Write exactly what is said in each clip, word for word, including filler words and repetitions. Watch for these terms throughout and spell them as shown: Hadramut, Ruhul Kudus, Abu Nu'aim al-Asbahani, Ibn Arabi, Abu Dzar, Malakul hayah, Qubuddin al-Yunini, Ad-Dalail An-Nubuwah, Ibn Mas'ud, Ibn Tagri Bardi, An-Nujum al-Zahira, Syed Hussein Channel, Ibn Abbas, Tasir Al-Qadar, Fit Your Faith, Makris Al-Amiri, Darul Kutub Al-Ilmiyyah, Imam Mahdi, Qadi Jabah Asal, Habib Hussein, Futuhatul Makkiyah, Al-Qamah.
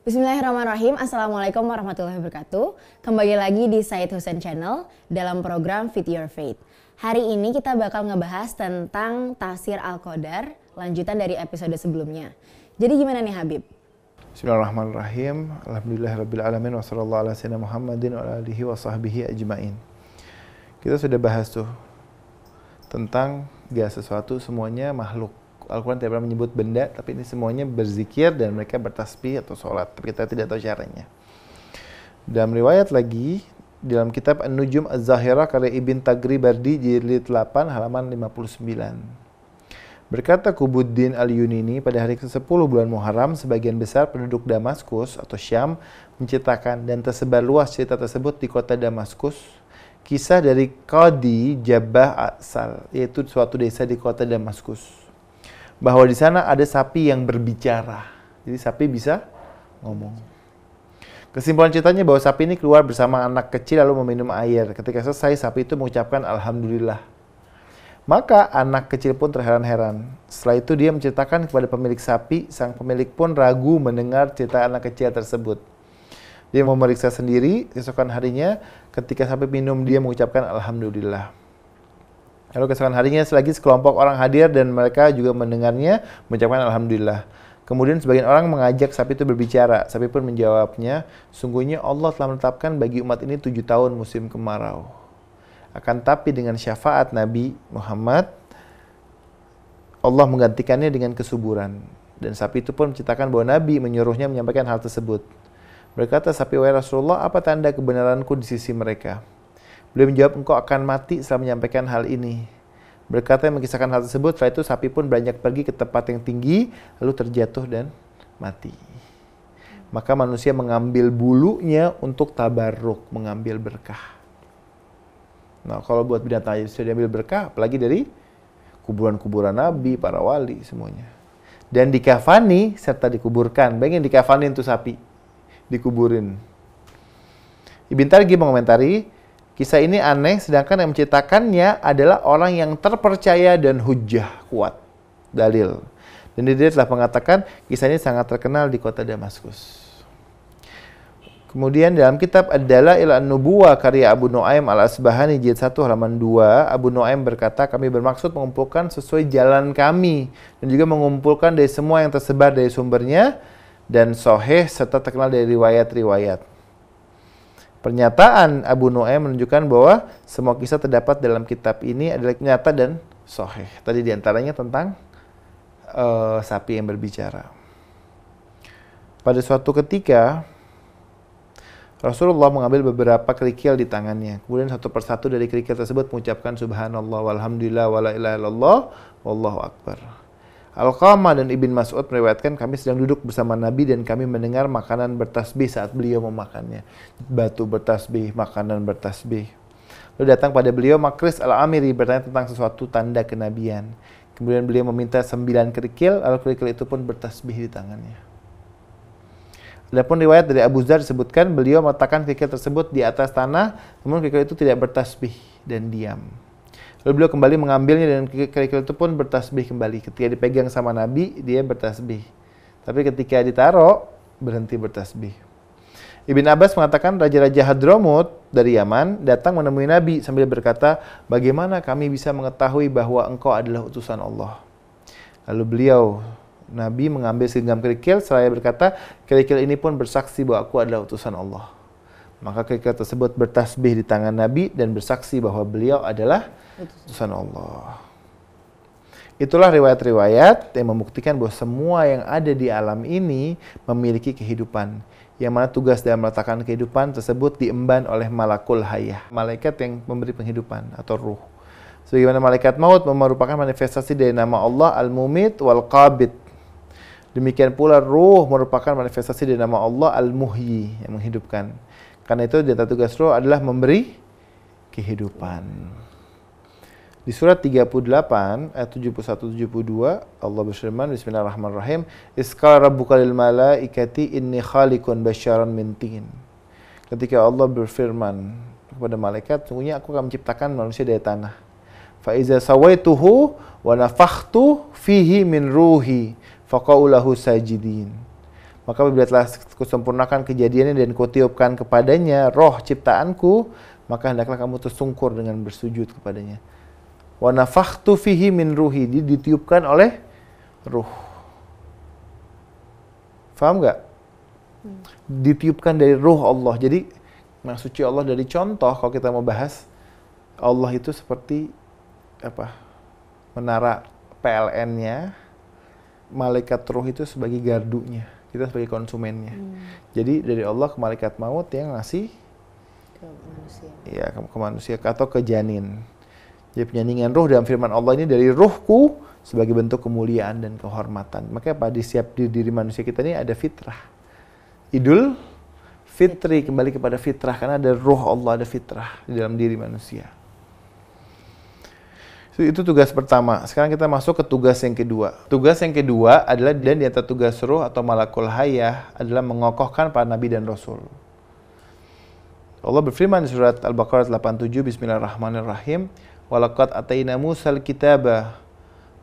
Bismillahirrahmanirrahim. Assalamualaikum warahmatullahi wabarakatuh. Kembali lagi di Syed Hussein Channel dalam program Fit Your Faith. Hari ini kita bakal ngebahas tentang Tasir Al-Qadar, lanjutan dari episode sebelumnya. Jadi gimana nih Habib? Bismillahirrahmanirrahim. Alhamdulillahirrabbilalamin. Wassalallahu ala sayyidina Muhammadin wa alihi wa sahbihi ajma'in. Kita sudah bahas tuh tentang gak sesuatu semuanya makhluk. Al-Quran tidak pernah menyebut benda, tapi ini semuanya berzikir dan mereka bertasbih atau sholat. Tapi kita tidak tahu caranya. Dalam riwayat lagi, dalam kitab An-Nujum al-Zahira karya Ibn Tagri Bardi, jilid delapan, halaman lima puluh sembilan. Berkata Qubuddin al-Yunini, pada hari kesepuluh bulan Muharram, sebagian besar penduduk Damaskus atau Syam menciptakan dan tersebar luas cerita tersebut di kota Damaskus. Kisah dari Qadi Jabah Asal, yaitu suatu desa di kota Damaskus. Bahwa di sana ada sapi yang berbicara. Jadi sapi bisa ngomong. Kesimpulan ceritanya bahwa sapi ini keluar bersama anak kecil lalu meminum air. Ketika selesai, sapi itu mengucapkan Alhamdulillah. Maka anak kecil pun terheran-heran. Setelah itu dia menceritakan kepada pemilik sapi, sang pemilik pun ragu mendengar cerita anak kecil tersebut. Dia memeriksa sendiri, keesokan harinya ketika sapi minum dia mengucapkan Alhamdulillah. Lalu keesokan harinya selagi sekelompok orang hadir dan mereka juga mendengarnya mengucapkan Alhamdulillah. Kemudian sebagian orang mengajak sapi itu berbicara. Sapi pun menjawabnya, sungguhnya Allah telah menetapkan bagi umat ini tujuh tahun musim kemarau. Akan tapi dengan syafaat Nabi Muhammad, Allah menggantikannya dengan kesuburan. Dan sapi itu pun menceritakan bahwa Nabi menyuruhnya menyampaikan hal tersebut. Berkata sapi, wahai Rasulullah, apa tanda kebenaranku di sisi mereka? Beliau menjawab, engkau akan mati setelah menyampaikan hal ini. Berkata yang mengisahkan hal tersebut, setelah itu sapi pun beranjak pergi ke tempat yang tinggi, lalu terjatuh dan mati. Maka manusia mengambil bulunya untuk tabarruk, mengambil berkah. Nah, kalau buat binatang aja sudah diambil berkah, apalagi dari kuburan-kuburan Nabi, para wali, semuanya. Dan dikafani serta dikuburkan. Bayangin dikafani itu sapi, dikuburin. Ibn Tagri mengomentari, kisah ini aneh, sedangkan yang menceritakannya adalah orang yang terpercaya dan hujjah kuat, dalil. Dan dia telah mengatakan kisah ini sangat terkenal di kota Damaskus. Kemudian dalam kitab Ad-Dalail An-Nubuwah karya Abu Nu'aim al-Asbahani, jilid satu, halaman dua, Abu Nu'aim berkata, kami bermaksud mengumpulkan sesuai jalan kami, dan juga mengumpulkan dari semua yang tersebar dari sumbernya, dan soheh serta terkenal dari riwayat-riwayat. Pernyataan Abu Nu'aim menunjukkan bahwa semua kisah terdapat dalam kitab ini adalah nyata dan soheh. Tadi diantaranya tentang uh, sapi yang berbicara. Pada suatu ketika, Rasulullah mengambil beberapa kerikil di tangannya. Kemudian satu persatu dari kerikil tersebut mengucapkan Subhanallah, walhamdulillah, wala ilaha illallah, wallahu akbar. Al-Qamah dan Ibn Mas'ud meriwayatkan, kami sedang duduk bersama Nabi dan kami mendengar makanan bertasbih saat beliau memakannya. Batu bertasbih, makanan bertasbih. Lalu datang pada beliau Makris Al-Amiri bertanya tentang sesuatu tanda kenabian. Kemudian beliau meminta sembilan kerikil, lalu kerikil itu pun bertasbih di tangannya. Adapun riwayat dari Abu Dzar disebutkan, beliau meletakkan kerikil tersebut di atas tanah, namun kerikil itu tidak bertasbih dan diam. Lalu beliau kembali mengambilnya dan kerikil itu pun bertasbih kembali. Ketika dipegang sama Nabi, dia bertasbih. Tapi ketika ditaruh, berhenti bertasbih. Ibn Abbas mengatakan, Raja-Raja Hadramut dari Yaman datang menemui Nabi sambil berkata, bagaimana kami bisa mengetahui bahwa engkau adalah utusan Allah? Lalu beliau, Nabi mengambil segenggam kerikil, seraya berkata, kerikil ini pun bersaksi bahwa aku adalah utusan Allah. Maka kerikil tersebut bertasbih di tangan Nabi dan bersaksi bahwa beliau adalah utusan Allah. Itulah riwayat-riwayat yang membuktikan bahwa semua yang ada di alam ini memiliki kehidupan. Yang mana tugas dalam meletakkan kehidupan tersebut diemban oleh malakul hayah, malaikat yang memberi penghidupan atau ruh. Sebagaimana malaikat maut merupakan manifestasi dari nama Allah Al-Mumit wal-Qabid. Demikian pula ruh merupakan manifestasi dari nama Allah Al-Muhyi, yang menghidupkan. Karena itu di antara tugas roh adalah memberi kehidupan. Di surat tiga puluh delapan ayat tujuh puluh satu sampai tujuh puluh dua Allah berfirman, bismillahirrahmanirrahim, Iskala rabbuka lil malaikati inni khaliqun basyaran min tin. Ketika Allah berfirman kepada malaikat, sungguhnya aku akan menciptakan manusia dari tanah. Fa iza sawaituhu wa nafakhtu fihi min ruhi faqa'u lahu sajidin. Maka bila telah kusempurnakan kejadiannya dan kutiupkan kepadanya roh ciptaanku, maka hendaklah kamu tersungkur dengan bersujud kepadanya. Wa nafakhtu fihi min ruhi, ditiupkan oleh ruh. Faham nggak? Hmm. Ditiupkan dari ruh Allah. Jadi nah, suci Allah dari contoh, kalau kita mau bahas Allah itu seperti apa? Menara P L N-nya, malaikat ruh itu sebagai gardunya, kita sebagai konsumennya. Hmm. Jadi dari Allah ke malaikat maut yang ngasih ke manusia. Ya, ke, ke manusia atau ke janin. Jadi penyaningan ruh dalam firman Allah ini dari ruhku sebagai bentuk kemuliaan dan kehormatan. Makanya pada setiap diri, diri manusia kita ini ada fitrah. Idul fitri, kembali kepada fitrah, karena ada ruh Allah, ada fitrah di dalam diri manusia. Itu tugas pertama. Sekarang kita masuk ke tugas yang kedua. Tugas yang kedua adalah, dan di atas tugas ruh atau malakul hayah adalah mengokohkan para nabi dan rasul. Allah berfirman di surat Al-Baqarah delapan puluh tujuh, bismillahirrahmanirrahim, walaqad ataina Musal kitaba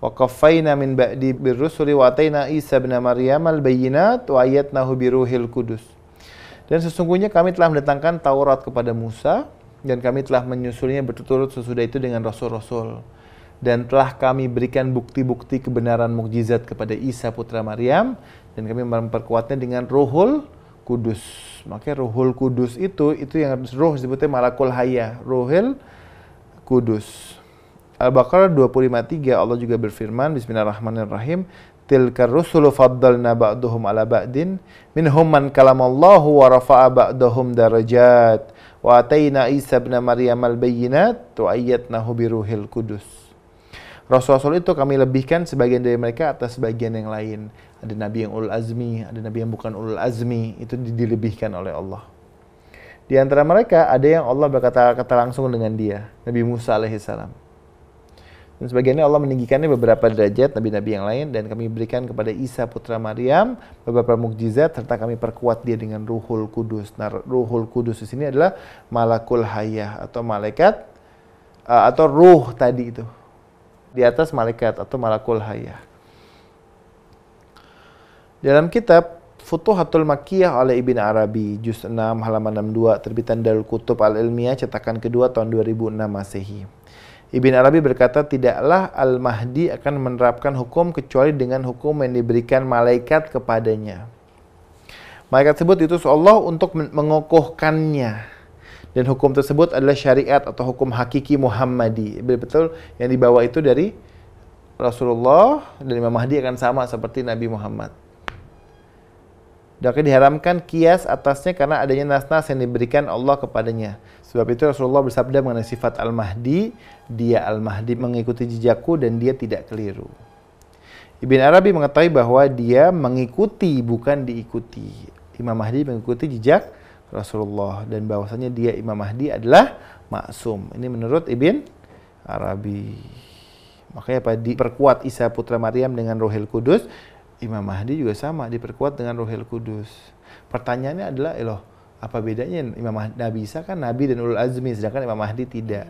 wa qaffayna min ba'di birrusuli wa ataina Isa bin Maryam al-bayyinat wa ayyadnahu biruhil kudus. Dan sesungguhnya kami telah mendatangkan Taurat kepada Musa, dan kami telah menyusulnya berturut-turut sesudah itu dengan rasul-rasul. Dan telah kami berikan bukti-bukti kebenaran mukjizat kepada Isa putra Maryam, dan kami memperkuatnya dengan Ruhul Kudus. Makanya Ruhul Kudus itu itu yang roh disebutnya malakul hayah, Ruhul Kudus. Al-Baqarah dua puluh lima tiga Allah juga berfirman, bismillahirrahmanirrahim, tilka rusulu faddalna ba'duhum ala ba'din minhum man kalamallahu wa rafa'a ba'duhum darajat wa atayna Isa ibn Maryam al-bayyinat wa ayyadnahu biruhil kudus. Rasul-rasul itu kami lebihkan sebagian dari mereka atas sebagian yang lain. Ada nabi yang ulul azmi, ada nabi yang bukan ulul azmi, itu dilebihkan oleh Allah. Di antara mereka ada yang Allah berkata-kata langsung dengan dia, Nabi Musa alaihissalam. Dan sebagiannya Allah meninggikannya beberapa derajat nabi-nabi yang lain, dan kami berikan kepada Isa putra Maryam beberapa mukjizat, serta kami perkuat dia dengan Ruhul Kudus. Nah, Ruhul Kudus di sini adalah malakul hayah atau malaikat atau ruh tadi itu. Di atas malaikat atau malakul hayah. Dalam kitab Futuhatul Makkiyah oleh Ibn Arabi, juz enam halaman enam puluh dua, terbitan Darul Kutub Al-Ilmiyyah cetakan kedua tahun dua ribu enam Masehi. Ibn Arabi berkata, tidaklah Al-Mahdi akan menerapkan hukum kecuali dengan hukum yang diberikan malaikat kepadanya. Malaikat tersebut diutus Allah untuk mengokohkannya. Dan hukum tersebut adalah syariat atau hukum hakiki Muhammadi. Betul, yang dibawa itu dari Rasulullah, dan Imam Mahdi akan sama seperti Nabi Muhammad. Dan diharamkan kias atasnya karena adanya nas-nas yang diberikan Allah kepadanya. Sebab itu Rasulullah bersabda mengenai sifat Al-Mahdi, dia Al-Mahdi mengikuti jejakku dan dia tidak keliru. Ibn Arabi mengetahui bahwa dia mengikuti, bukan diikuti. Imam Mahdi mengikuti jejak Rasulullah, dan bahwasanya dia Imam Mahdi adalah maksum. Ini menurut Ibn Arabi. Makanya apa, diperkuat Isa putra Maryam dengan Ruhul Kudus, Imam Mahdi juga sama diperkuat dengan Ruhul Kudus. Pertanyaannya adalah, loh, apa bedanya? Imam Mahdi, Nabi Isa kan nabi dan ulul azmi, sedangkan Imam Mahdi tidak.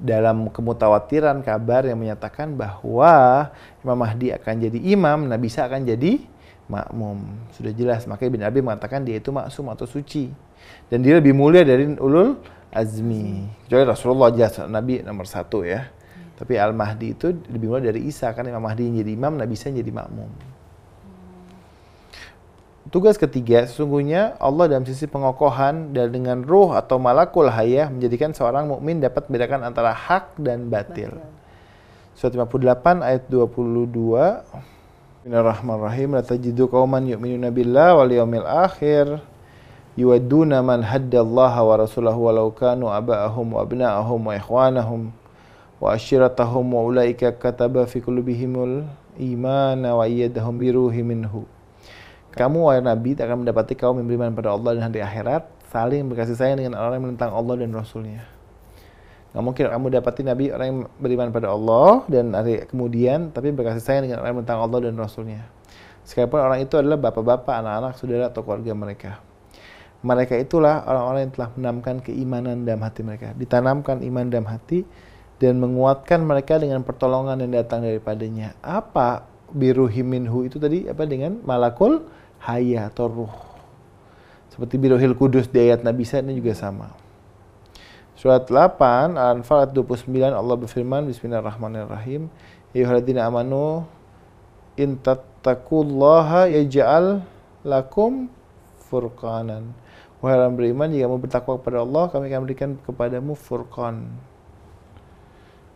Dalam kemutawatiran kabar yang menyatakan bahwa Imam Mahdi akan jadi imam, Nabi Isa akan jadi makmum. Sudah jelas, makanya Ibn Arabi mengatakan dia itu maksum atau suci. Dan dia lebih mulia dari ulul azmi. Kecuali Rasulullah jelas nabi nomor satu ya. Hmm. Tapi Al-Mahdi itu lebih mulia dari Isa, karena Imam Mahdi jadi imam, Nabi Isa jadi makmum. Hmm. Tugas ketiga, sesungguhnya Allah dalam sisi pengokohan dan dengan ruh atau malakul hayah menjadikan seorang mukmin dapat membedakan antara hak dan batil. batil. Surat lima puluh delapan ayat dua puluh dua. Bismillahirrahmanirrahim. La tajidu qauman yu'minuna billahi wal yaumil akhir yuwadduna man haddallaha wa rasulahu walau kanu aba'ahum wa abna'ahum wa ikhwanahum wa ashiratahum wa ulaika kataba fi qulubihimul imana wa ayyadahum bi ruhi minhu. Kamu wahai nabi akan mendapati kaum yang beriman pada Allah dan hari akhirat saling berkasih sayang dengan orang yang menentang Allah dan rasulnya. Nggak mungkin kamu dapati nabi orang yang beriman pada Allah dan hari kemudian tapi berkasih sayang dengan orang yang menentang Allah dan rasulnya. Sekalipun orang itu adalah bapak-bapak, anak-anak, saudara atau keluarga mereka. Mereka itulah orang-orang yang telah menanamkan keimanan dalam hati mereka. Ditanamkan iman dalam hati dan menguatkan mereka dengan pertolongan yang datang daripadanya. Apa biruhi minhu itu tadi? Apa dengan malakul hayah atau ruh. Seperti Birohil Kudus di ayat Nabi Sa'id juga sama. Surat delapan, Al-Anfal dua puluh sembilan, Allah berfirman, Bismillahirrahmanirrahim, Ayyuhalladzina amanu, intattaqullaha yaj'al lakum furqanan. Wahai orang beriman, jika kamu bertakwa kepada Allah, kami akan berikan kepadamu furqan,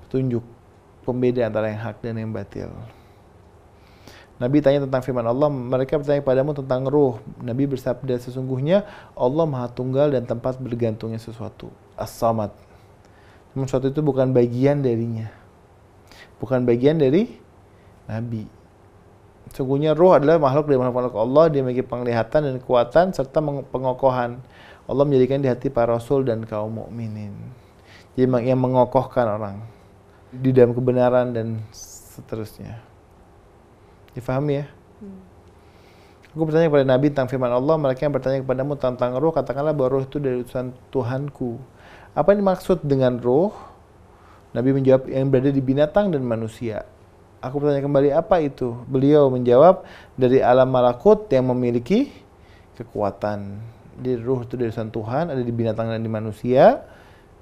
petunjuk, pembeda antara yang hak dan yang batil. Nabi tanya tentang firman Allah, mereka bertanya kepadamu tentang ruh. Nabi bersabda, sesungguhnya Allah Maha Tunggal dan tempat bergantungnya sesuatu, As-Samad. Namun sesuatu itu bukan bagian darinya, bukan bagian dari Nabi. Sungguhnya ruh adalah makhluk dari makhluk Allah, dia memiliki penglihatan dan kekuatan serta pengokohan. Allah menjadikan di hati para rasul dan kaum mukminin. Jadi yang mengokohkan orang di dalam kebenaran dan seterusnya. Difahami ya? Hmm. Aku bertanya kepada Nabi tentang firman Allah, mereka yang bertanya kepadamu tentang ruh, katakanlah bahwa ruh itu dari utusan Tuhanku. Apa yang dimaksud dengan ruh? Nabi menjawab, yang berada di binatang dan manusia. Aku bertanya kembali, apa itu? Beliau menjawab, dari alam malakut yang memiliki kekuatan. Jadi ruh itu dari Tuhan, ada di binatang dan di manusia,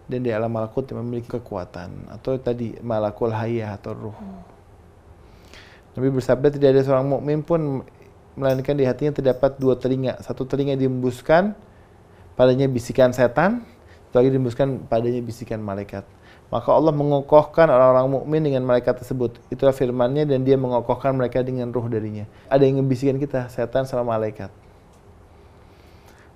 dan di alam malakut yang memiliki kekuatan. Atau tadi, malakul hayah atau ruh. Hmm. Nabi bersabda, tidak ada seorang mukmin pun, melainkan di hatinya terdapat dua telinga. Satu telinga dihembuskan, padanya bisikan setan, satu lagi dihembuskan, padanya bisikan malaikat. Maka Allah mengokohkan orang-orang mukmin dengan malaikat tersebut. Itulah firman-Nya, dan dia mengokohkan mereka dengan ruh darinya. Ada yang ngebisikin kita, setan sama malaikat.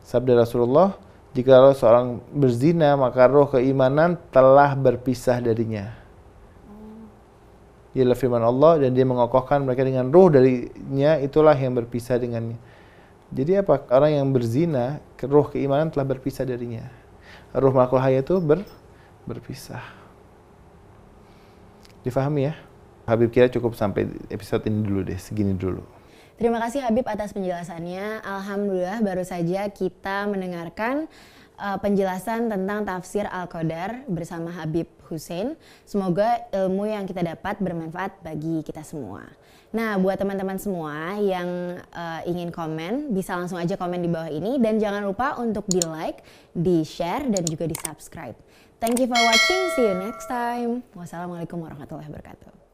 Sabda Rasulullah, jika seorang berzina, maka ruh keimanan telah berpisah darinya. Ialah firman Allah, dan dia mengokohkan mereka dengan ruh darinya, itulah yang berpisah dengannya. Jadi apa? Orang yang berzina, ruh keimanan telah berpisah darinya. Ruh malakul hayat itu ber, berpisah. Difahami ya? Habib kira cukup sampai episode ini dulu deh, segini dulu. Terima kasih Habib atas penjelasannya. Alhamdulillah baru saja kita mendengarkan uh, penjelasan tentang tafsir Al-Qadar bersama Habib Hussein. Semoga ilmu yang kita dapat bermanfaat bagi kita semua. Nah, buat teman-teman semua yang uh, ingin komen, bisa langsung aja komen di bawah ini. Dan jangan lupa untuk di like, di share, dan juga di subscribe. Thank you for watching. See you next time. Wassalamualaikum warahmatullahi wabarakatuh.